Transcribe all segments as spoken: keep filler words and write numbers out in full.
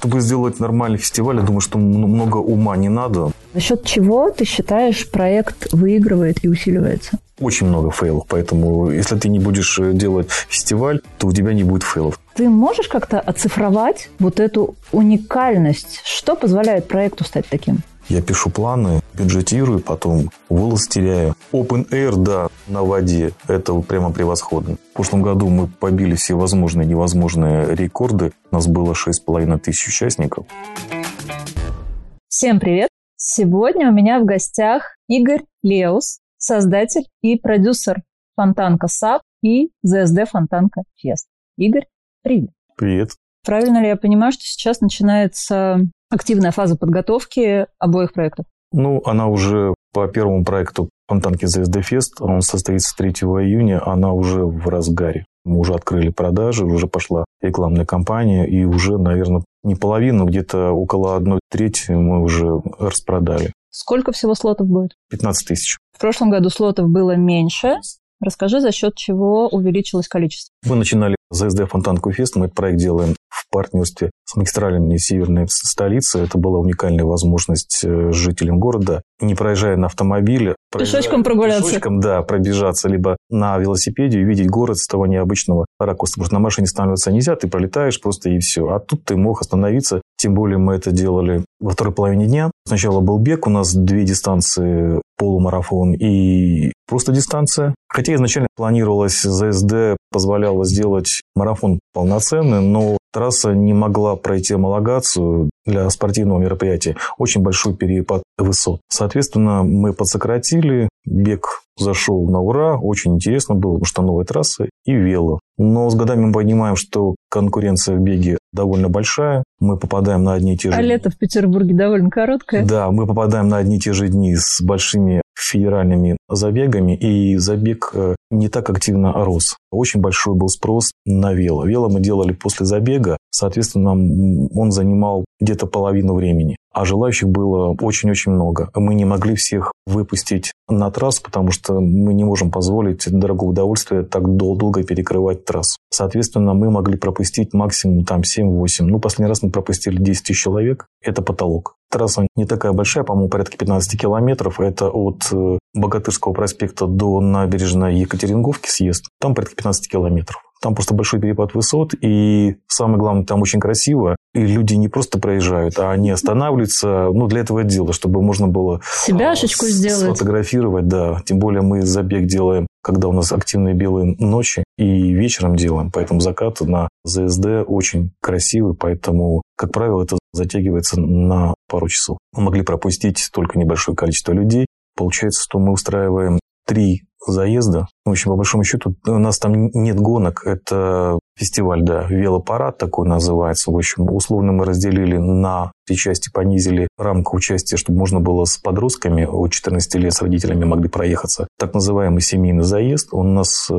чтобы сделать нормальный фестиваль, я думаю, что много ума не надо. За счет чего, ты считаешь, проект выигрывает и усиливается? Очень много фейлов, поэтому если ты не будешь делать фестиваль, то у тебя не будет фейлов. Ты можешь как-то оцифровать вот эту уникальность? Что позволяет проекту стать таким? Я пишу планы, бюджетирую, потом волос теряю. Open Air, да, на воде, это прямо превосходно. В прошлом году мы побили все возможные и невозможные рекорды. У нас было шесть с половиной тысяч участников. Всем привет! Сегодня у меня в гостях Игорь Леус, создатель и продюсер Фонтанка САП и ЗСД Фонтанка Фест. Игорь, привет! Привет! Правильно ли я понимаю, что сейчас начинается активная фаза подготовки обоих проектов? Ну, она уже по первому проекту «Фонтанки ЗСД Фест», он состоится третьего июня, она уже в разгаре. Мы уже открыли продажи, уже пошла рекламная кампания, и уже, наверное, не половину, где-то около одной трети мы уже распродали. Сколько всего слотов будет? пятнадцать тысяч. В прошлом году слотов было меньше. Расскажи, за счет чего увеличилось количество. Мы начинали ЗСД «Фонтанка Фест», мы этот проект делаем в партнерстве с магистральной северной столицей. Это была уникальная возможность жителям города, не проезжая на автомобиле, пешочком прогуляться. Пешочком, да, пробежаться, либо на велосипеде, и видеть город с того необычного ракурса. Потому что на машине останавливаться нельзя, ты пролетаешь просто и все. А тут ты мог остановиться. Тем более мы это делали во второй половине дня. Сначала был бег, у нас две дистанции, полумарафон и просто дистанция. Хотя изначально планировалось, ЗСД позволяло сделать марафон полноценный, но трасса не могла пройти амалогацию для спортивного мероприятия. Очень большой перепад высот. Соответственно, мы подсократили. Бег зашел на ура. Очень интересно было, потому что новая трасса и вело. Но с годами мы понимаем, что конкуренция в беге довольно большая. Мы попадаем на одни и те же... А лето в Петербурге довольно короткое. Да, мы попадаем на одни и те же дни с большими федеральными забегами. И забег не так активно рос. Очень большой был спрос на вело. Вело мы делали после забега. Соответственно, он занимал где-то половину времени. А желающих было очень-очень много. Мы не могли всех выпустить на трассу, потому что мы не можем позволить дорогого удовольствия так долго перекрывать трассу. Соответственно, мы могли пропустить максимум там семь-восемь. Ну, последний раз мы пропустили десять тысяч человек. Это потолок. Трасса не такая большая, по-моему, порядка пятнадцать километров. Это от Богатырского проспекта до набережной Екатеринговки съезд. Там порядка пятнадцать километров. Там просто большой перепад высот, и самое главное, там очень красиво, и люди не просто проезжают, а они останавливаются, ну, для этого дела, чтобы можно было Себяшечку с- сделать. Сфотографировать, да. Тем более мы забег делаем, когда у нас активные белые ночи, и вечером делаем, поэтому закат на ЗСД очень красивый, поэтому, как правило, это затягивается на пару часов. Мы могли пропустить только небольшое количество людей. Получается, что мы устраиваем три заезда. В общем, по большому счету, у нас там нет гонок. Это фестиваль, да, велопарад такой называется. В общем, условно мы разделили на три части, понизили рамку участия, чтобы можно было с подростками от четырнадцати лет с родителями могли проехаться. Так называемый семейный заезд. Он у нас с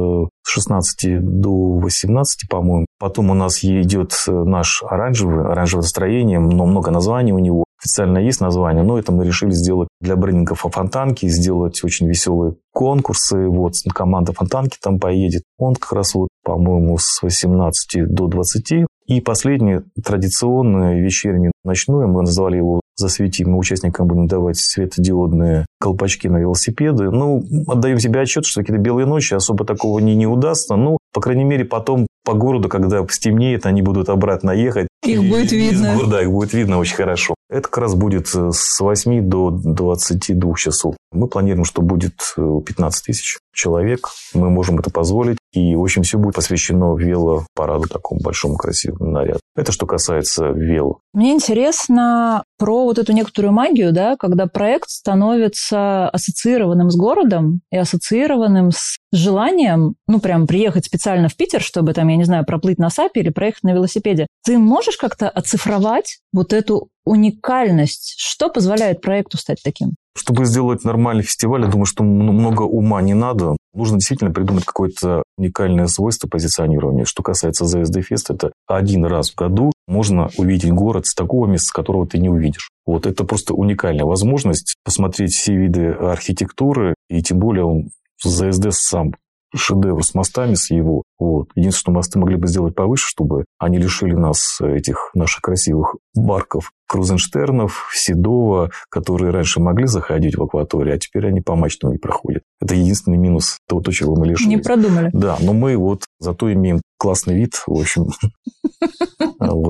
шестнадцати до восемнадцати, по-моему. Потом у нас идет наш оранжевый, оранжевое настроение, но много названий у него. Официально есть название, но это мы решили сделать для брендингов Фонтанки, сделать очень веселые конкурсы. Вот команда Фонтанки там поедет. Он как раз вот, по-моему, с восемнадцати до двадцати. И последний традиционный вечерний ночной, мы назвали его «Засвети». Мы участникам будем давать светодиодные колпачки на велосипеды. Ну, отдаем себе отчет, что какие-то белые ночи особо такого не, не удастся. Ну, по крайней мере, потом по городу, когда стемнеет, они будут обратно ехать. Их и, будет и, видно. Из, да, их будет видно очень хорошо. Это как раз будет с восьми до двадцати двух часов. Мы планируем, что будет пятнадцать тысяч человек. Мы можем это позволить. И, в общем, все будет посвящено велопараду, такому большому красивому наряду. Это что касается вело. Мне интересно про вот эту некоторую магию, да, когда проект становится ассоциированным с городом и ассоциированным с желанием, ну, прям приехать специально в Питер, чтобы там, я не знаю, проплыть на САПе или проехать на велосипеде. Ты можешь как-то оцифровать вот эту уникальность? Что позволяет проекту стать таким? Чтобы сделать нормальный фестиваль, я думаю, что много ума не надо. Нужно действительно придумать какое-то уникальное свойство позиционирования. Что касается ЗСД Фест, это один раз в году можно увидеть город с такого места, с которого ты не увидишь. Вот это просто уникальная возможность посмотреть все виды архитектуры, и тем более он ЗСД сам шедевр с мостами, с его Вот. Единственное, мосты могли бы сделать повыше, чтобы они лишили нас этих наших красивых барков, Крузенштернов, Седова, которые раньше могли заходить в акваторию, а теперь они по мачтам не проходят. Это единственный минус того, чего мы лишились. Не продумали. Да, но мы вот зато имеем классный вид, в общем.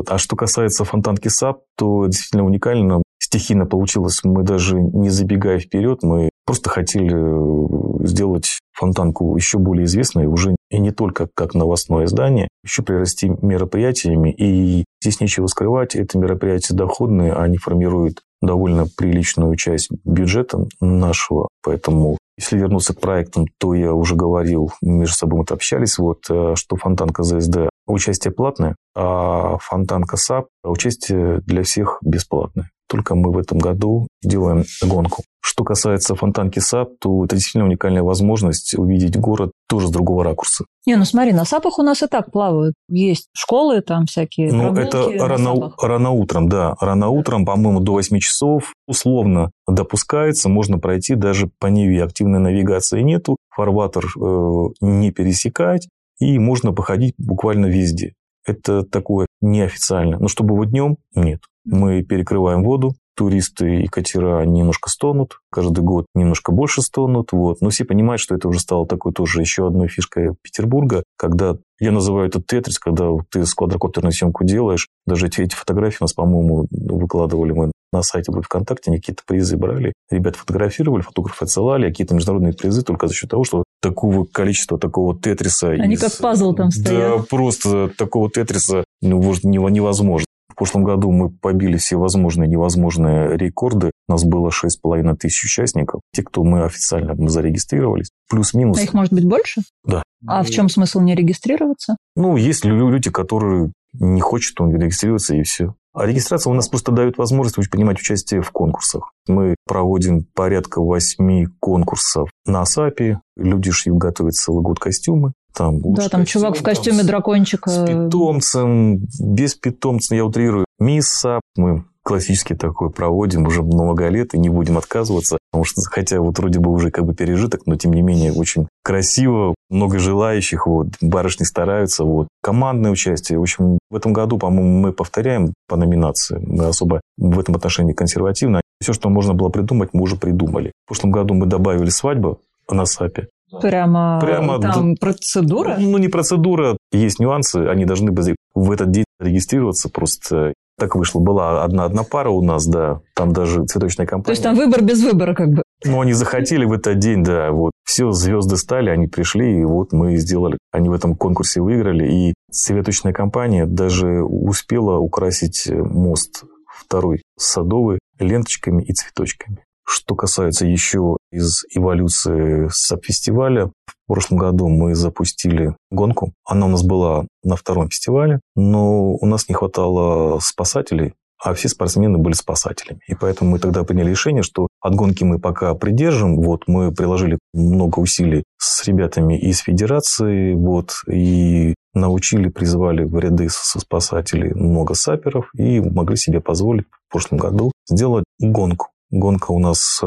А что касается фонтанки САП, то действительно уникально. Стихийно получилось, мы даже не забегая вперед, мы просто хотели сделать фонтанку еще более известной, уже и не только как новостное издание, еще прирасти мероприятиями. И здесь нечего скрывать, это мероприятия доходные, они формируют довольно приличную часть бюджета нашего. Поэтому, если вернуться к проектам, то я уже говорил, между собой мы общались, вот, что фонтанка ЗСД участие платное, а фонтанка САП участие для всех бесплатное. Только мы в этом году делаем гонку. Что касается фонтанки САП, то это действительно уникальная возможность увидеть город тоже с другого ракурса. Не, ну смотри, на САПах у нас и так плавают. Есть школы там всякие. Ну, это рано, рано утром, да. Рано утром, по-моему, до восьми часов условно допускается. Можно пройти даже по Неве. Активной навигации нету. Фарватер э, не пересекать. И можно походить буквально везде. Это такое неофициально. Но чтобы вот днем, нет. Мы перекрываем воду, туристы и катера немножко стонут, каждый год немножко больше стонут. Вот. Но все понимают, что это уже стало такой тоже еще одной фишкой Петербурга, когда, я называю это тетрис, когда ты с квадрокоптерной съемку делаешь. Даже эти, эти фотографии у нас, по-моему, выкладывали мы на сайте ВКонтакте, они какие-то призы брали. Ребята фотографировали, фотографы отсылали, а какие-то международные призы только за счет того, что такого количества, такого тетриса... Они из... как пазл там стоят. Да, просто такого тетриса ну, может, невозможно. В прошлом году мы побили все возможные и невозможные рекорды. У нас было шесть с половиной тысяч участников. Те, кто мы официально мы зарегистрировались. Плюс-минус. А их может быть больше? Да. А и... в чем смысл не регистрироваться? Ну, есть люди, которые не хотят, он регистрируется и все. А регистрация у нас просто дает возможность принимать участие в конкурсах. Мы проводим порядка восьми конкурсов на САПе. Люди шьют, готовят целый год костюмы. Там да, там костюм, чувак в костюме там, дракончика. С питомцем, без питомца, я утрирую. Мисс САП мы классически такое проводим уже много лет и не будем отказываться. Потому что, хотя вот вроде бы уже как бы пережиток, но тем не менее очень красиво, много желающих, вот, барышни стараются, вот, командное участие. В общем, в этом году, по-моему, мы повторяем по номинации, мы особо в этом отношении консервативно. Все, что можно было придумать, мы уже придумали. В прошлом году мы добавили свадьбу на САПе. Прямо, Прямо там д... процедура? Ну, не процедура. Есть нюансы. Они должны были в этот день регистрироваться. Просто так вышло. Была одна, одна пара у нас, да. Там даже цветочная компания. То есть, там выбор без выбора как бы. Ну, они захотели в этот день, да. Вот. Все звезды стали, они пришли, и вот мы сделали. Они в этом конкурсе выиграли. И цветочная компания даже успела украсить мост второй садовый ленточками и цветочками. Что касается еще из эволюции САП-фестиваля, в прошлом году мы запустили гонку. Она у нас была на втором фестивале, но у нас не хватало спасателей, а все спортсмены были спасателями. И поэтому мы тогда приняли решение, что от гонки мы пока придержим. Вот мы приложили много усилий с ребятами из федерации, вот, и научили, призвали в ряды спасателей много саперов и могли себе позволить в прошлом году сделать гонку. Гонка у нас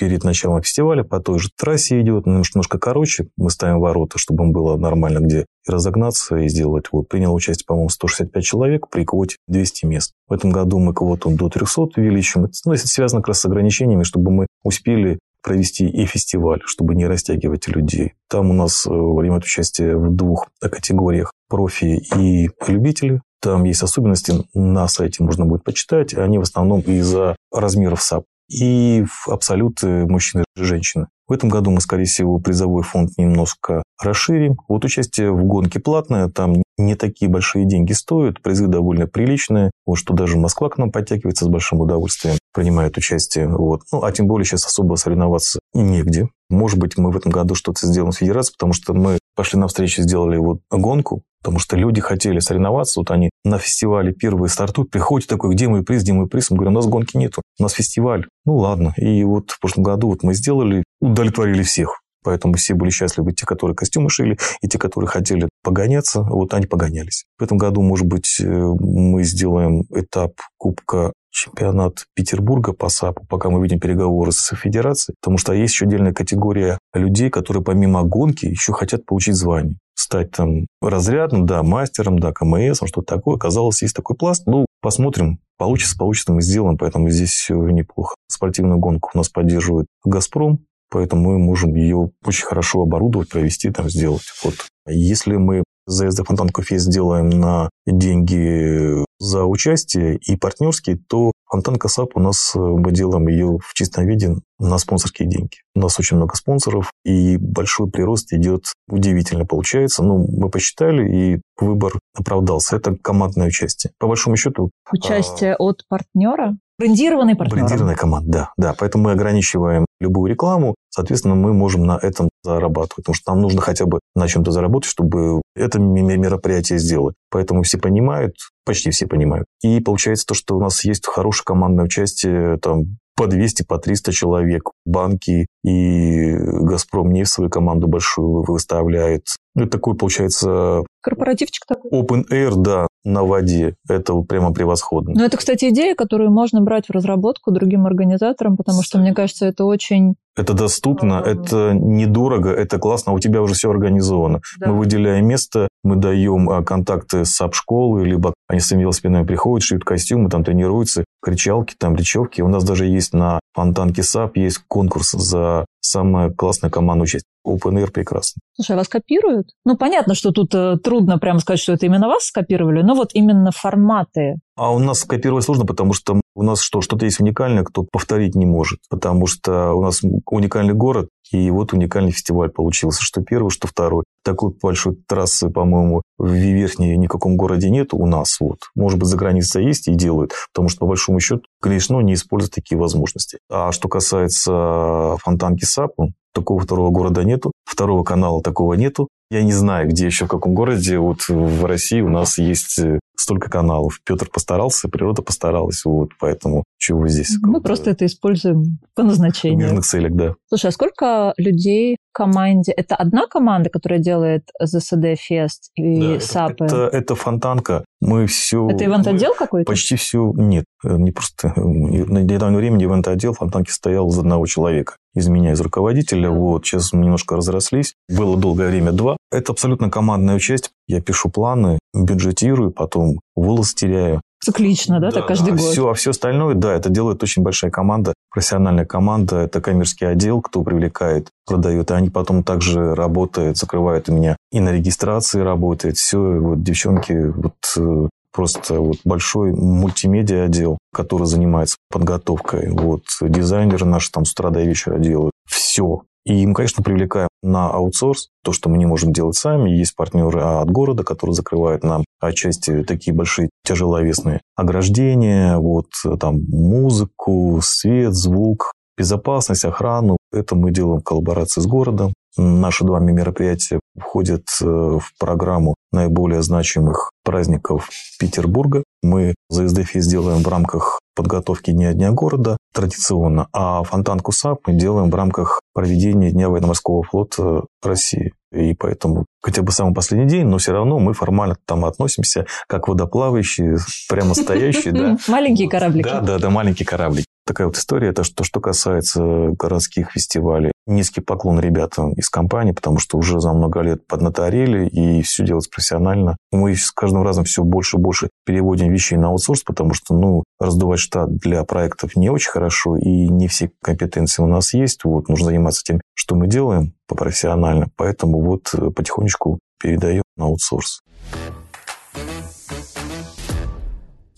перед началом фестиваля по той же трассе идет, немножко короче. Мы ставим ворота, чтобы им было нормально где разогнаться и сделать. Вот, приняло участие, по-моему, сто шестьдесят пять человек при квоте двести мест. В этом году мы квоту до трехсот увеличим. Это, ну, это связано как раз с ограничениями, чтобы мы успели провести и фестиваль, чтобы не растягивать людей. Там у нас время от участия в двух категориях профи и любители. Там есть особенности, на сайте можно будет почитать. Они в основном из-за размеров САП. И в абсолюты мужчины и женщины. В этом году мы, скорее всего, призовой фонд немножко расширим. Вот участие в гонке платное, там не такие большие деньги стоят, призы довольно приличные. Вот что даже Москва к нам подтягивается с большим удовольствием, принимает участие. Вот. Ну, а тем более сейчас особо соревноваться негде. Может быть, мы в этом году что-то сделаем с федерацией, потому что мы пошли навстречу, сделали вот гонку, потому что люди хотели соревноваться. Вот они на фестивале первые стартуют, приходят такой, где мой приз, где мой приз? Мы говорим, у нас гонки нету, у нас фестиваль. Ну, ладно. И вот в прошлом году вот мы сделали, удовлетворили всех. Поэтому все были счастливы, те, которые костюмы шили, и те, которые хотели погоняться, вот они погонялись. В этом году, может быть, мы сделаем этап Кубка Чемпионат Петербурга по САПу, пока мы видим переговоры с федерацией, потому что есть еще отдельная категория людей, которые помимо гонки еще хотят получить звание. стать там разрядным, да, мастером, да, ка эм эс, что-то такое. Оказалось, есть такой пласт. Ну, посмотрим. Получится, получится, мы сделаем. Поэтому здесь все неплохо. Спортивную гонку у нас поддерживает «Газпром». Поэтому мы можем ее очень хорошо оборудовать, провести, там, сделать. Вот. Если мы ЗСД «Фонтанка Фест» сделаем на деньги за участие и партнерские, то «Фонтанка САП» у нас, мы делаем ее в чистом виде на спонсорские деньги. У нас очень много спонсоров, и большой прирост идет, удивительно получается. Ну, мы посчитали, и выбор оправдался. Это командное участие. По большому счету... Участие а... от партнера? Брендированный партнер. Брендированная команда, да, да. Поэтому мы ограничиваем любую рекламу. Соответственно, мы можем на этом зарабатывать. Потому что нам нужно хотя бы на чем-то заработать, чтобы это мероприятие сделать. Поэтому все понимают, почти все понимают. И получается то, что у нас есть хорошее командное участие, там, по двести, по триста человек. Банки и «Газпром нефть» свою команду большую выставляет. Ну, это такой, получается... Корпоративчик такой. Open Air, да, на воде. Это вот прямо превосходно. Но это, кстати, идея, которую можно брать в разработку другим организаторам, потому что, мне кажется, это очень... Это доступно, а... это недорого, это классно. У тебя уже все организовано. Да. Мы выделяем место, мы даем контакты с САП-школы, либо они сами велосипедами приходят, шьют костюмы, там тренируются, кричалки, там речевки. У нас даже есть на «Фонтанке САП» есть конкурс за самая классная команда участия. Open Air прекрасно. Слушай, а вас копируют? Ну, понятно, что тут э, трудно прямо сказать, что это именно вас скопировали, но вот именно форматы. А у нас копировать сложно, потому что у нас что, что-то есть уникальное, кто повторить не может. Потому что у нас уникальный город, и вот уникальный фестиваль получился. Что первый, что второй. Такой большой трассы, по-моему, в верхней никаком городе нет у нас. Вот. Может быть, за границей есть и делают. Потому что, по большому счету, грешно не использовать такие возможности. А что касается «Фонтанки САП», такого второго города нету, второго канала такого нету. Я не знаю, где еще, в каком городе. Вот в России у нас есть столько каналов. Петр постарался, природа постаралась. Вот поэтому чего здесь? Мы какого-то... просто это используем по назначению. В мирных целях, да. Слушай, а сколько людей в команде? Это одна команда, которая делает ЗСД Фест и да, САПы? Это, это, это «Фонтанка». Мы все... Это ивент-отдел мы... какой-то? Почти все... Нет, не просто... На недавнее время ивент-отдел «Фонтанки» стоял из одного человека. Из меня, из руководителя. Вот, сейчас мы немножко разрослись. Было долгое время два. Это абсолютно командная часть. Я пишу планы, бюджетирую, потом волос теряю. Циклично, да, да, так каждый год. Все, а все остальное, да, это делает очень большая команда, профессиональная команда, это коммерческий отдел, кто привлекает, продает, и они потом также работают, закрывают у меня и на регистрации работает, все, вот девчонки, вот просто вот большой мультимедиа отдел, который занимается подготовкой, вот дизайнеры наши там с утра до вечера делают, все. И мы, конечно, привлекаем на аутсорс то, что мы не можем делать сами. Есть партнеры от города, которые закрывают нам отчасти такие большие тяжеловесные ограждения, вот там музыку, свет, звук, безопасность, охрану. Это мы делаем в коллаборации с городом. Наши два мероприятия входят в программу наиболее значимых праздников Петербурга. Мы ЗСД Фест делаем в рамках подготовки Дня Дня города традиционно, а «Фонтанку САП» мы делаем в рамках проведения Дня военно-морского флота России. И поэтому хотя бы самый последний день, но все равно мы формально там относимся как водоплавающие, прямо стоящие. Маленькие кораблики. Да, да, да, маленькие кораблики. Такая вот история. Это что, что касается городских фестивалей. Низкий поклон ребятам из компании, потому что уже за много лет поднаторели и все делать профессионально. Мы с каждым разом все больше и больше переводим вещи на аутсорс, потому что, ну, раздувать штат для проектов не очень хорошо, и не все компетенции у нас есть. Вот, нужно заниматься тем, что мы делаем профессионально. Поэтому вот потихонечку передаем на аутсорс.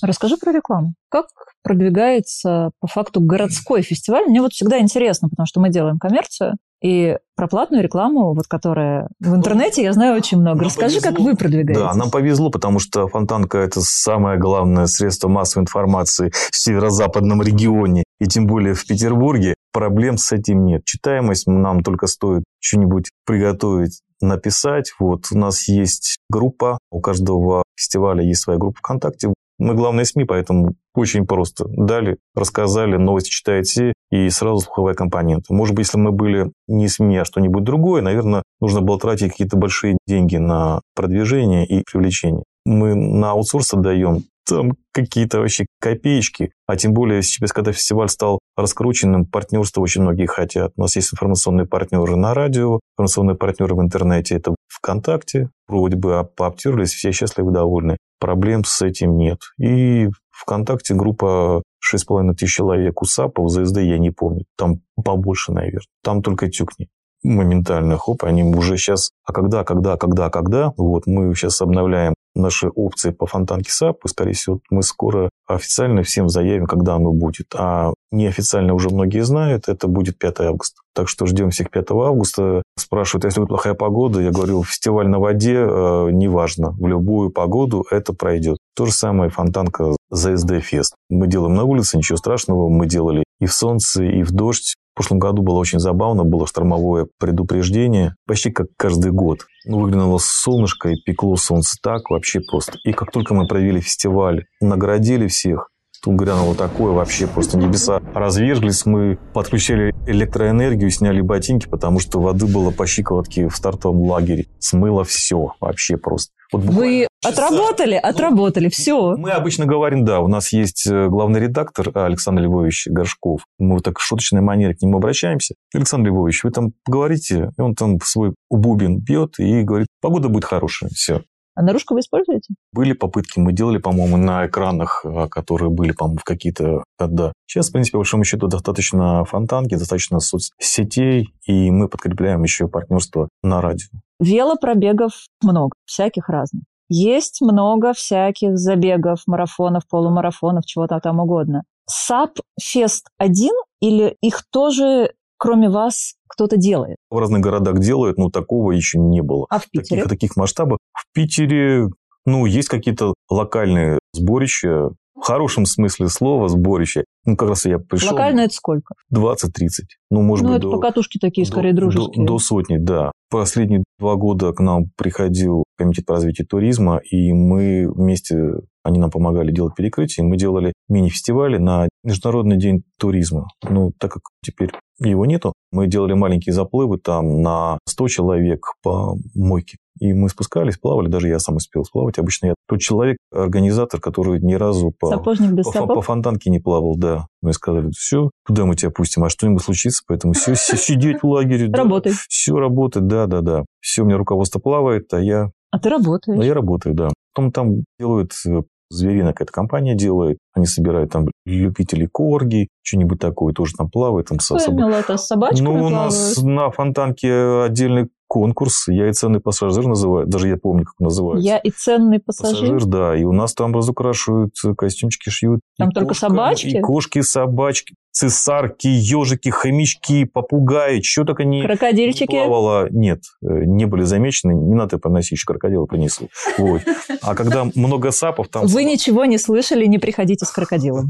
Расскажи про рекламу. Как продвигается по факту городской фестиваль? Мне вот всегда интересно, потому что мы делаем коммерцию, и про платную рекламу, вот, которая в интернете, я знаю очень много. Нам Расскажи, повезло. Как вы продвигаетесь. Да, нам повезло, потому что «Фонтанка» – это самое главное средство массовой информации в северо-западном регионе, и тем более в Петербурге. Проблем с этим нет. Читаемость нам только стоит что-нибудь приготовить, написать. Вот у нас есть группа, у каждого фестиваля есть своя группа ВКонтакте. Мы главные СМИ, поэтому очень просто. Дали, рассказали, новости читаете, и сразу слуховая компонента. Может быть, если мы были не СМИ, а что-нибудь другое, наверное, нужно было тратить какие-то большие деньги на продвижение и привлечение. Мы на аутсорс отдаем там какие-то вообще копеечки, а тем более сейчас, когда фестиваль стал раскрученным. Партнерство очень многие хотят. У нас есть информационные партнеры на радио, информационные партнеры в интернете. Это ВКонтакте. Вроде бы пооптировались, все счастливы, довольны. Проблем с этим нет. И ВКонтакте группа шесть с половиной тысяч человек, УСАПов, ЗСД я не помню. Там побольше, наверное. Там только тюкни. Моментально, хоп, они уже сейчас... А когда, когда, когда, когда? Вот мы сейчас обновляем наши опции по Фонтанке САП, и, скорее всего, мы скоро официально всем заявим, когда оно будет. А неофициально уже многие знают, это будет пятое августа. Так что ждем всех пятого августа. Спрашивают, если будет плохая погода, я говорю, фестиваль на воде, э, неважно, в любую погоду это пройдет. То же самое Фонтанка ЗСД Фест. Мы делаем на улице, ничего страшного, мы делали и в солнце, и в дождь. В прошлом году было очень забавно, было штормовое предупреждение, почти как каждый год. Выглянуло солнышко и пекло солнце так, вообще просто. И как только мы провели фестиваль, наградили всех, тут грянуло такое, вообще просто небеса разверзлись, мы подключили электроэнергию, сняли ботинки, потому что воды было по щиколотке в стартовом лагере. Смыло все, вообще просто. Вот Вы часа. отработали, отработали, ну, все. Мы обычно говорим, да, у нас есть главный редактор Александр Львович Горшков. Мы вот так в шуточной манере к нему обращаемся. Александр Львович, вы там поговорите, и он там свой бубен бьет и говорит, погода будет хорошая, все. А наружку вы используете? Были попытки, мы делали, по-моему, на экранах, которые были, по-моему, в какие-то года. Сейчас, в принципе, по большому счету, достаточно фонтанки, достаточно соцсетей, и мы подкрепляем еще партнерство на радио. Велопробегов много, всяких разных. Есть много всяких забегов, марафонов, полумарафонов, чего-то там угодно. САП-фест один или их тоже, кроме вас, кто-то делает? В разных городах делают, но такого еще не было. А в Питере? Таких, таких масштабах. В Питере, ну, есть какие-то локальные сборища, в хорошем смысле слова сборище. Ну, как раз я пришел... Локально это сколько? двадцать-тридцать. Ну, может ну, быть, это покатушки такие, до, скорее, дружеские. До, до сотни, да. Последние два года к нам приходил комитет по развитию туризма, и мы вместе, они нам помогали делать перекрытие, мы делали мини-фестивали на Международный день туризма. Ну, так как теперь его нету, мы делали маленькие заплывы там на сто человек по мойке. И мы спускались, плавали, даже я сам успел сплавать. Обычно я тот человек, организатор, который ни разу по, по, по фонтанке не плавал, да. Мы сказали, все, куда мы тебя пустим, а что-нибудь случится, поэтому все, сидеть в лагере. Да, работай. Все, работать, да-да-да. Все, у меня руководство плавает, а я... А ты работаешь. А я работаю, да. Потом там делают... Зверина какая-то компания делает, они собирают там любителей корги, что-нибудь такое, тоже там плавают. Там со собаками. С собачками Ну, плавают. У нас на фонтанке отдельный конкурс, я и ценный пассажир называют, даже я помню, как называют. Я и ценный пассажир. Пассажир, да, и у нас там разукрашивают, костюмчики шьют. Там и только кошка, собачки? И кошки, собачки, цесарки, ежики, хомячки, попугаи, что только не крокодильчики. Плавало. Нет, не были замечены, не надо приносить, еще крокодила принесли. Вот. А когда много сапов, там... Вы ничего не слышали, не приходите с крокодилом.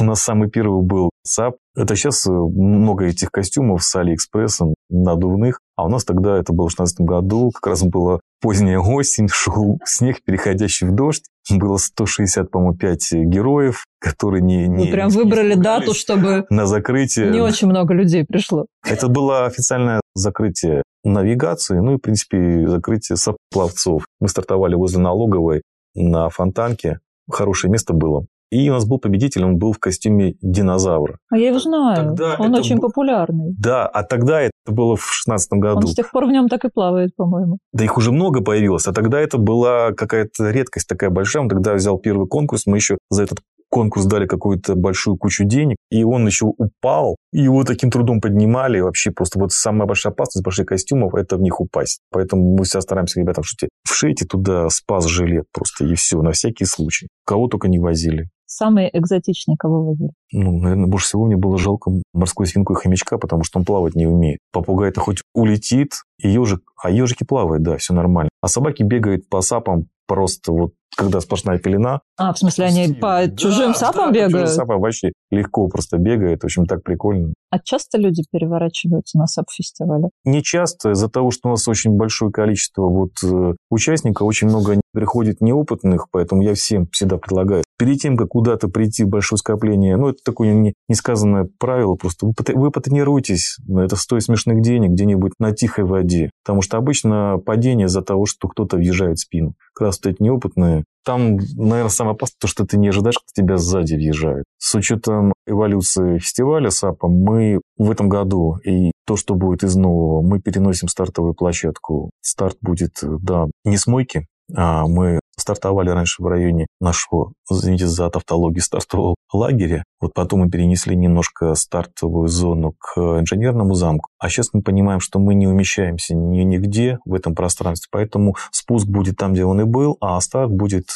У нас самый первый был сап. Это сейчас много этих костюмов с Алиэкспрессом, надувных. А у нас тогда, это было в шестнадцатом году, как раз была поздняя осень, шел снег, переходящий в дождь. Было сто шестьдесят, по-моему, пять героев, которые не... не Вы прям не выбрали дату, чтобы на закрытие. Не очень много людей пришло. Это было официальное закрытие навигации, ну и, в принципе, закрытие сап-пловцов. Мы стартовали возле налоговой на фонтанке. Хорошее место было. И у нас был победитель, он был в костюме динозавра. А я его знаю, тогда он очень был... популярный. Да, а тогда это было в шестнадцатом году. Он с тех пор в нем так и плавает, по-моему. Да их уже много появилось, а тогда это была какая-то редкость такая большая. Он тогда взял первый конкурс, мы еще за этот конкурс дали какую-то большую кучу денег, и он еще упал, и его таким трудом поднимали. Вообще просто вот самая большая опасность больших костюмов – это в них упасть. Поэтому мы всегда стараемся ребятам шутить. Вшейте туда спас-жилет просто, и все, на всякий случай. Кого только не возили. Самый экзотичный, кого возили? Ну, наверное, больше всего мне было жалко морскую свинку и хомячка, потому что он плавать не умеет. Попугай-то хоть улетит, и ежик... А ежики плавают, да, все нормально. А собаки бегают по сапам просто вот, когда сплошная пелена. А, в смысле, они по чужим да, сапам да, бегают? По чужим сапам вообще легко просто бегают. В общем, так прикольно. А часто люди переворачиваются на сап-фестивале? Не часто. Из-за того, что у нас очень большое количество вот участников, очень много приходит неопытных, поэтому я всем всегда предлагаю. Перед тем, как куда-то прийти в большое скопление, ну, это такое несказанное правило, просто вы потренируйтесь, это стоит смешных денег где-нибудь на тихой воде, потому что обычно падение из-за того, что кто-то въезжает в спину. Как раз вот эти неопытные машины. Там, наверное, самое опасное то, что ты не ожидаешь, что тебя сзади въезжают. С учетом эволюции фестиваля САПа мы в этом году и то, что будет из нового, мы переносим стартовую площадку. Старт будет, да, не с мойки, а мы стартовали раньше в районе нашего, извините за тавтологию, стартового лагеря. Вот потом мы перенесли немножко стартовую зону к инженерному замку. А сейчас мы понимаем, что мы не умещаемся ни нигде в этом пространстве. Поэтому спуск будет там, где он и был, а старт будет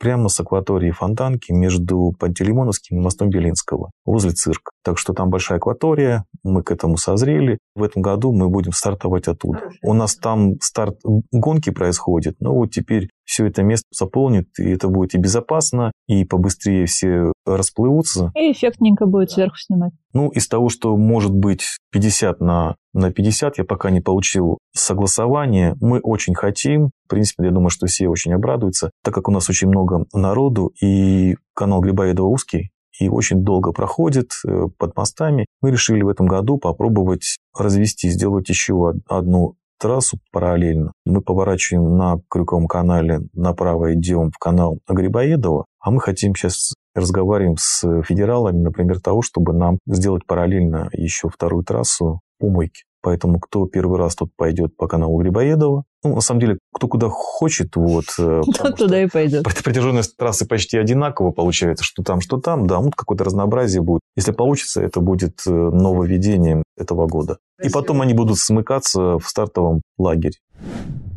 прямо с акватории Фонтанки между Пантелеймоновским и мостом Белинского, возле цирка. Так что там большая акватория, мы к этому созрели. В этом году мы будем стартовать оттуда. Хорошо. У нас там старт гонки происходит, но вот теперь все это место заполнит, и это будет и безопасно, и побыстрее все расплывутся. И эффектненько будет сверху снимать. Ну, из того, что может быть пятьдесят на пятьдесят, я пока не получил согласование. Мы очень хотим. В принципе, я думаю, что все очень обрадуются, так как у нас очень много народу, и канал Грибоедова узкий, и очень долго проходит под мостами. Мы решили в этом году попробовать развести, сделать еще одну трассу параллельно. Мы поворачиваем на Крюковом канале, направо идем в канал Грибоедова, а мы хотим сейчас разговариваем с федералами, например, того, чтобы нам сделать параллельно еще вторую трассу по мойке. Поэтому кто первый раз тут пойдет по каналу Грибоедова, ну, на самом деле, кто куда хочет, вот... Туда и пойдет. Протяженность трассы почти одинакова получается, что там, что там, да, ну, какое-то разнообразие будет. Если получится, это будет нововведением этого года. И потом они будут смыкаться в стартовом лагере.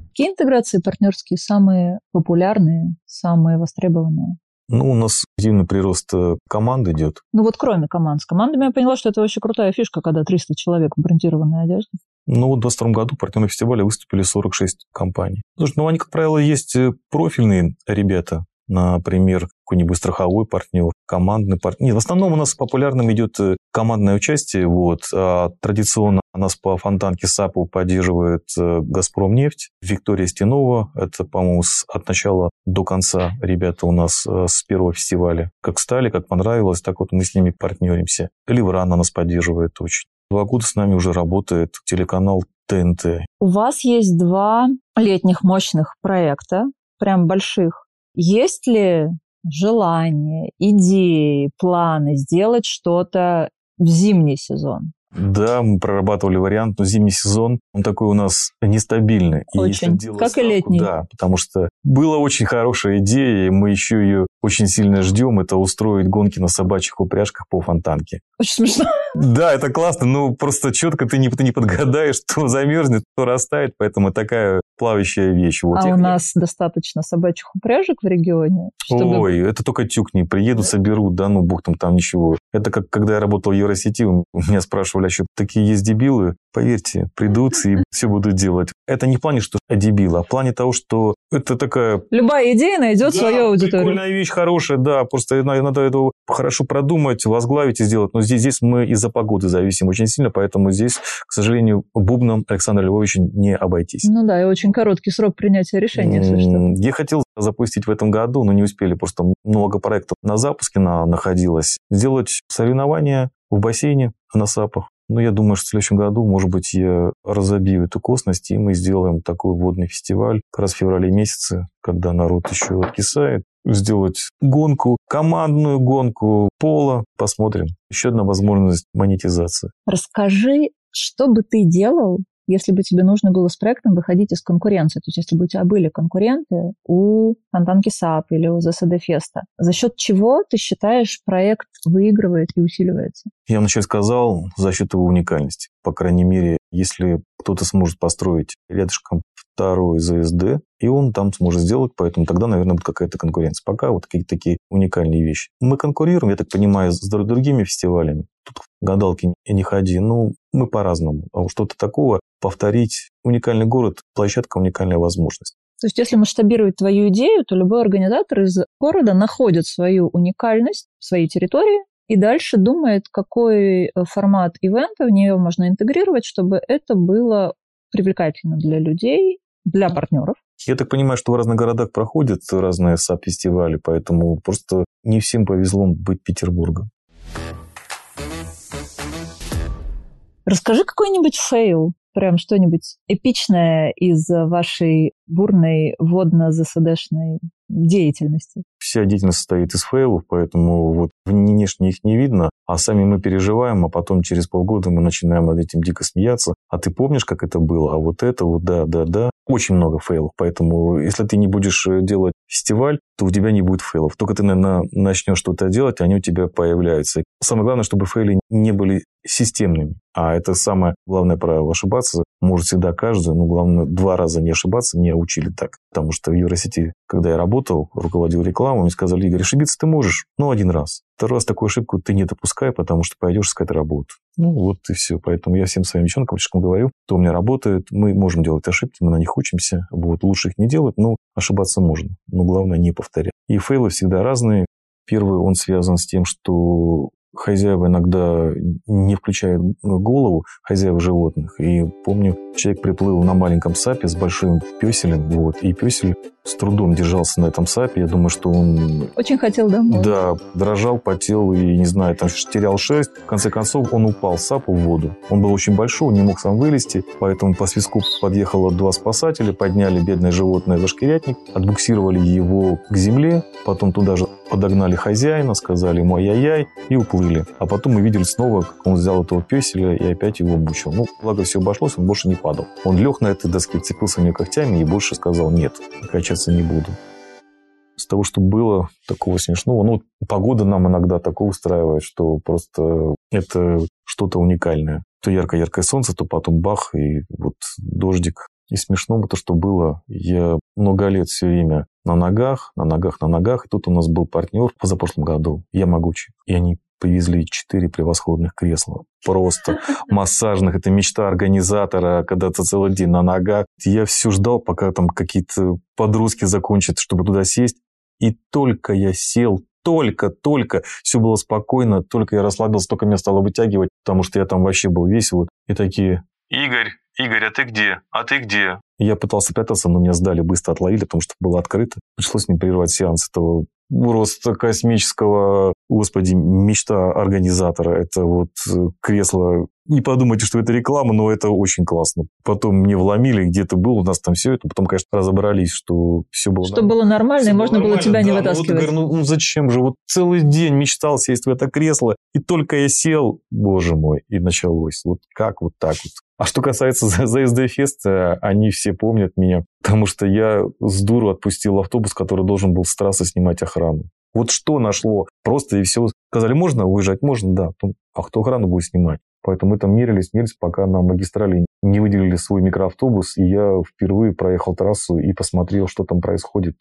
Какие интеграции партнерские самые популярные, самые востребованные? Ну, у нас активный прирост команд идет. Ну, вот кроме команд. С командами я поняла, что это вообще крутая фишка, когда триста человек в брендированной одежде. Ну, вот в двадцать втором году партнеры фестиваля выступили сорок шесть компаний. Слушай, ну, они, как правило, есть профильные ребята, например, какой-нибудь страховой партнер, командный партнер. Нет, в основном у нас популярным идет командное участие. Вот. А традиционно нас по Фонтанке САПу поддерживает Газпром нефть. Виктория Стенова. Это, по-моему, с, от начала до конца ребята у нас с первого фестиваля. Как стали, как понравилось, так вот мы с ними партнеримся. Ливран нас поддерживает очень. Два года с нами уже работает телеканал Т Н Т. У вас есть два летних мощных проекта, прям больших. Есть ли желание, идеи, планы сделать что-то в зимний сезон? Да, мы прорабатывали вариант, но зимний сезон, он такой у нас нестабильный. Очень, и как ставку, и летний. Да, потому что была очень хорошая идея, и мы еще ее очень сильно ждем, это устроить гонки на собачьих упряжках по Фонтанке. Очень смешно. Да, это классно, но просто четко ты не, ты не подгадаешь, кто замерзнет, кто растает, поэтому такая плавающая вещь. Вот а у нас нет. Достаточно собачьих упряжек в регионе? Чтобы... Ой, это только тюкни, приедут, соберут, да ну бог там, там ничего. Это как когда я работал в Евросети, у меня спрашивали, а что такие есть дебилы? Поверьте, придут и все будут делать. Это не в плане, что дебилы, а в плане того, что это такая... Любая идея найдет да, свою аудиторию. Прикольная вещь, хорошая, да, просто надо это хорошо продумать, возглавить и сделать, но здесь, здесь мы из-за погоды зависим очень сильно, поэтому здесь, к сожалению, бубном Александра Львовича не обойтись. Ну да, и очень короткий срок принятия решения, если что. Я хотел запустить в этом году, но не успели, просто много проектов на запуске на, находилось. Сделать соревнования в бассейне на САПах. Но я думаю, что в следующем году, может быть, я разобью эту косность, и мы сделаем такой водный фестиваль как раз в феврале месяце, когда народ еще откисает. Сделать гонку, командную гонку пола. Посмотрим. Еще одна возможность монетизации. Расскажи, что бы ты делал, если бы тебе нужно было с проектом выходить из конкуренции? То есть, если бы у тебя были конкуренты у Фонтанки САП или у ЗСД Феста, за счет чего ты считаешь, проект выигрывает и усиливается? Я вначале сказал, за счет его уникальности. По крайней мере, если кто-то сможет построить рядышком второй ЗСД, и он там сможет сделать, поэтому тогда, наверное, будет какая-то конкуренция. Пока вот какие-то такие уникальные вещи. Мы конкурируем, я так понимаю, с другими фестивалями. Тут гадалки не ходи. Ну, мы по-разному. Что-то такого повторить. Уникальный город, площадка, уникальная возможность. То есть, если масштабировать твою идею, то любой организатор из города находит свою уникальность, своей территории, и дальше думает, какой формат ивента в нее можно интегрировать, чтобы это было привлекательно для людей, для партнеров. Я так понимаю, что в разных городах проходят разные САП-фестивали, поэтому просто не всем повезло быть Петербургом. Расскажи какой-нибудь фейл, прям что-нибудь эпичное из вашей бурной водно-ЗСДшной деятельности? Вся деятельность состоит из фейлов, поэтому вот внешне их не видно, а сами мы переживаем, а потом через полгода мы начинаем над этим дико смеяться. А ты помнишь, как это было? А вот это вот, да, да, да. Очень много фейлов, поэтому если ты не будешь делать фестиваль, то у тебя не будет фейлов. Только ты, наверное, начнешь что-то делать, они у тебя появляются. Самое главное, чтобы фейли не были системными. А это самое главное правило. Ошибаться может всегда каждый, но главное два раза не ошибаться. Меня учили так. Потому что в Евросети, когда я работал, руководил рекламой, мне сказали: Игорь, ошибиться ты можешь, но один раз. Второй раз такую ошибку ты не допускай, потому что пойдешь искать работу. Ну вот и все. Поэтому я всем своим девчонкам говорю, кто у меня работает, мы можем делать ошибки, мы на них учимся. Вот лучше их не делать, но ошибаться можно. Но главное не повторять. И фейлы всегда разные. Первый, он связан с тем, что хозяева иногда не включают голову, хозяев животных. И помню, человек приплыл на маленьком сапе с большим пёселем, вот, и пёсель с трудом держался на этом сапе. Я думаю, что он... Очень хотел домой. Да, дрожал, потел и, не знаю, там терял шерсть. В конце концов, он упал сапу в воду. Он был очень большой, не мог сам вылезти, поэтому по свистку подъехало два спасателя, подняли бедное животное за шкирятник, отбуксировали его к земле, потом туда же подогнали хозяина, сказали ему ай-яй-яй и уплыли. А потом мы видели снова, как он взял этого пёселя и опять его мучил. Ну, благо все обошлось, он больше не падал. Он лег на этой доске, цепился мне когтями и больше сказал: нет, качаться не буду. С того, что было такого смешного, ну, погода нам иногда такое устраивает, что просто это что-то уникальное. То ярко-яркое солнце, то потом бах, и вот дождик. И смешно то, что было. Я много лет все время на ногах, на ногах, на ногах. И тут у нас был партнер в позапрошлом году. Я могучий. И они повезли четыре превосходных кресла. Просто массажных. Это мечта организатора, когда ты целый день на ногах. Я все ждал, пока там какие-то подростки закончат, чтобы туда сесть. И только я сел, только, только. Все было спокойно. Только я расслабился, только меня стало вытягивать. Потому что я там вообще был весь. Вот. И такие: Игорь, Игорь, а ты где? А ты где? Я пытался прятаться, но меня сдали, быстро отловили, потому что было открыто. Пришлось мне прервать сеанс этого роста космического. Господи, мечта организатора. Это вот кресло. Не подумайте, что это реклама, но это очень классно. Потом мне вломили, где-то было, у нас там все это. Потом, конечно, разобрались, что все было... Что было нормально, все и можно нормально, было тебя да, не вытаскивать. Ну, вот, ну зачем же? Вот целый день мечтал сесть в это кресло, и только я сел, боже мой, и началось. Вот как вот так вот. А что касается ЗСД Феста, они все помнят меня, потому что я с дуру отпустил автобус, который должен был с трассы снимать охрану. Вот что нашло? Просто и все. Сказали, можно уезжать? Можно, да. А кто охрану будет снимать? Поэтому мы там мерились, мерились, пока на магистрали не выделили свой микроавтобус. И я впервые проехал трассу и посмотрел, что там происходит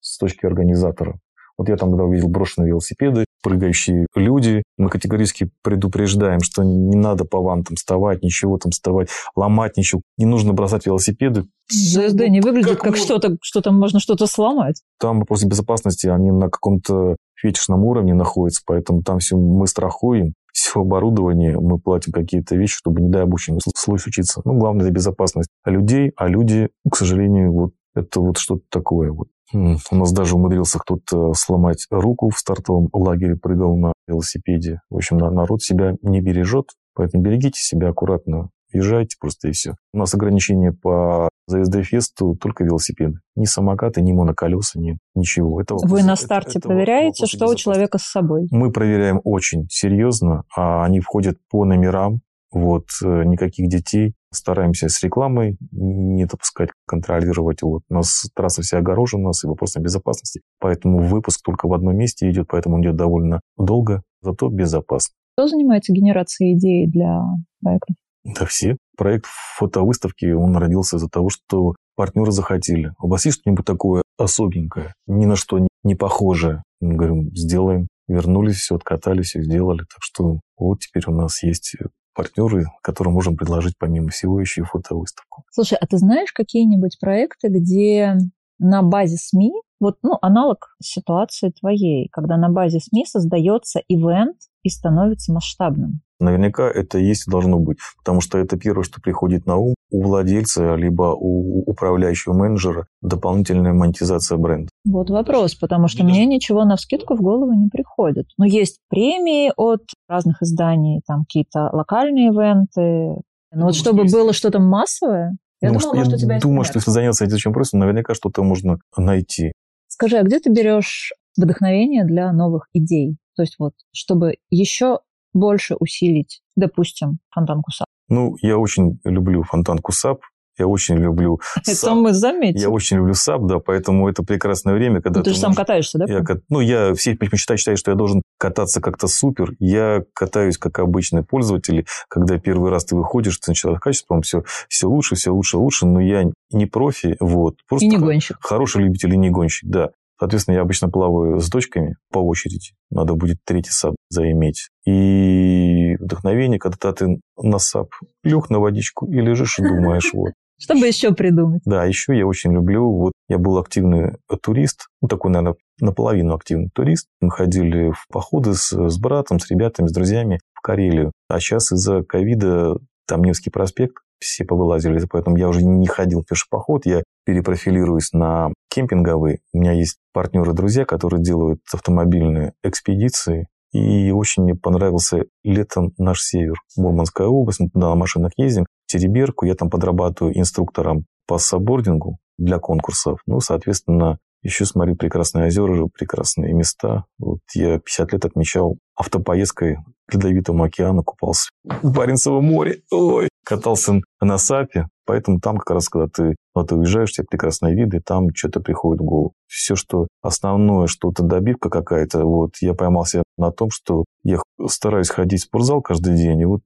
с точки организатора. Вот я там когда увидел брошенные велосипеды, прыгающие люди. Мы категорически предупреждаем, что не надо по вантам вставать, ничего там вставать, ломать ничего. Не нужно бросать велосипеды. ЗСД не выглядит как, как что-то, что там можно что-то сломать. Там вопросы безопасности, они на каком-то фетишном уровне находятся, поэтому там все мы страхуем. Все оборудование, мы платим какие-то вещи, чтобы, не дай обучению случиться. Ну, главное, это безопасность людей, а люди, к сожалению, вот это вот что-то такое вот. У нас даже умудрился кто-то сломать руку в стартовом лагере, прыгал на велосипеде. В общем, народ себя не бережет, поэтому берегите себя аккуратно, езжайте просто и все. У нас ограничения по ЗСД-фесту только велосипеды. Ни самокаты, ни моноколеса, ни ничего. Это Вы вопрос, на старте это, проверяете, это что у человека с собой? Мы проверяем очень серьезно, а они входят по номерам, вот, никаких детей. Стараемся с рекламой не допускать, контролировать. Вот. У нас трасса вся огорожена, у нас и вопросы безопасности. Поэтому выпуск только в одном месте идет, поэтому он идет довольно долго, зато безопасно. Кто занимается генерацией идей для проектов? Да все. Проект фотовыставки, он родился из-за того, что партнеры захотели. У вас есть что-нибудь такое особенькое, ни на что не похожее? Мы говорим, сделаем. Вернулись, все откатали, все сделали. Так что вот теперь у нас есть... партнеры, которым можем предложить помимо всего еще и фотовыставку. Слушай, а ты знаешь какие-нибудь проекты, где на базе СМИ, вот, ну, аналог ситуации твоей, когда на базе СМИ создается ивент и становится масштабным? Наверняка это есть и должно быть, потому что это первое, что приходит на ум у владельца, либо у управляющего менеджера, дополнительная монетизация бренда. Вот вопрос, потому что мне ничего навскидку в голову не приходит. Но есть премии от разных изданий, там какие-то локальные ивенты. Но вот чтобы было что-то массовое, я думала, может, у тебя есть. Я думаю, что если заняться этим очень просто, наверняка что-то можно найти. Скажи, а где ты берешь вдохновение для новых идей? То есть вот, чтобы еще больше усилить, допустим, фонтанку САП. Ну, я очень люблю фонтанку САП. Я очень люблю САП. Это мы заметили. Я очень люблю САП, да, поэтому это прекрасное время, когда... Ну, ты, ты же сам можешь... катаешься, да? Я кат... Ну, я все мечта считаю, что я должен кататься как-то супер. Я катаюсь, как обычный пользователь. Когда первый раз ты выходишь, ты сначала качество, по-моему, все, все лучше, все лучше, лучше. Но я не профи, вот. Просто и не гонщик. Хороший любитель и не гонщик, да. Соответственно, я обычно плаваю с дочками по очереди. Надо будет третий САП заиметь. И вдохновение, когда ты на САП лег на водичку и лежишь и думаешь, вот. Чтобы еще придумать. Да, еще я очень люблю. Вот я был активный турист, ну такой, наверное, наполовину активный турист. Мы ходили в походы с, с братом, с ребятами, с друзьями в Карелию. А сейчас из-за ковида там Невский проспект, все повылазили, поэтому я уже не ходил в пешепоход, я перепрофилируюсь на кемпинговые. У меня есть партнеры, друзья, которые делают автомобильные экспедиции. И очень мне понравился летом наш север, Мурманская область. Мы туда на машинах ездим, в Териберку. Я там подрабатываю инструктором по саббордингу для конкурсов. Ну, соответственно, еще смотрю прекрасные озера, прекрасные места. Вот я пятьдесят лет отмечал автопоездкой к Ледовитому океану, купался в Баренцевом море. Ой, катался на САПе. Поэтому там как раз, когда ты, вот, ты уезжаешь, тебе прекрасные виды, там что-то приходит в голову. Все, что основное, что-то добивка какая-то, вот я поймал себя на том, что я стараюсь ходить в спортзал каждый день, и вот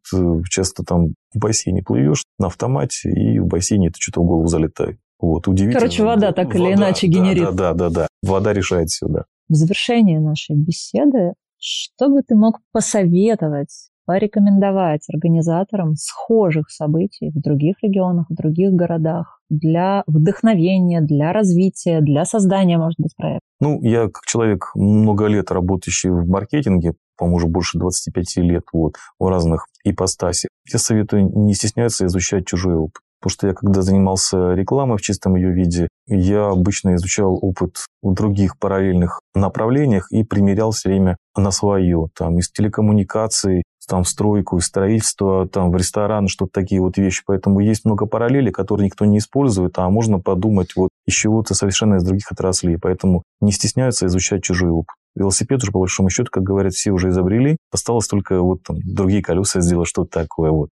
часто там в бассейне плывешь на автомате, и в бассейне это что-то в голову залетает. Вот, удивительно. Короче, вода так вода, или иначе да, генерирует. Да, да, да, да. Вода решает все, да. В завершение нашей беседы, что бы ты мог посоветовать, порекомендовать организаторам схожих событий в других регионах, в других городах для вдохновения, для развития, для создания, может быть, проекта? Ну, я как человек, много лет работающий в маркетинге, по-моему, уже больше двадцати пяти лет вот, в разных ипостасях, я советую не стесняться изучать чужой опыт. Потому что я, когда занимался рекламой в чистом ее виде, я обычно изучал опыт в других параллельных направлениях и примерял все время на свое. Там, из телекоммуникаций, там, в стройку, из строительства, там, в ресторан, что-то такие вот вещи. Поэтому есть много параллелей, которые никто не использует, а можно подумать вот из чего-то совершенно из других отраслей. Поэтому не стесняются изучать чужой опыт. Велосипед уже, по большому счету, как говорят, все уже изобрели. Осталось только вот там другие колеса сделать, что-то такое вот.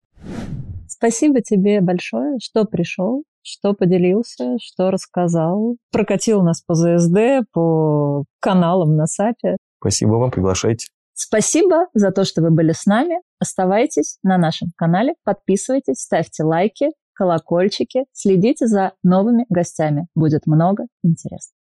Спасибо тебе большое, что пришел, что поделился, что рассказал. Прокатил нас по ЗСД, по каналам на САПе. Спасибо вам, приглашайте. Спасибо за то, что вы были с нами. Оставайтесь на нашем канале, подписывайтесь, ставьте лайки, колокольчики, следите за новыми гостями. Будет много интересного.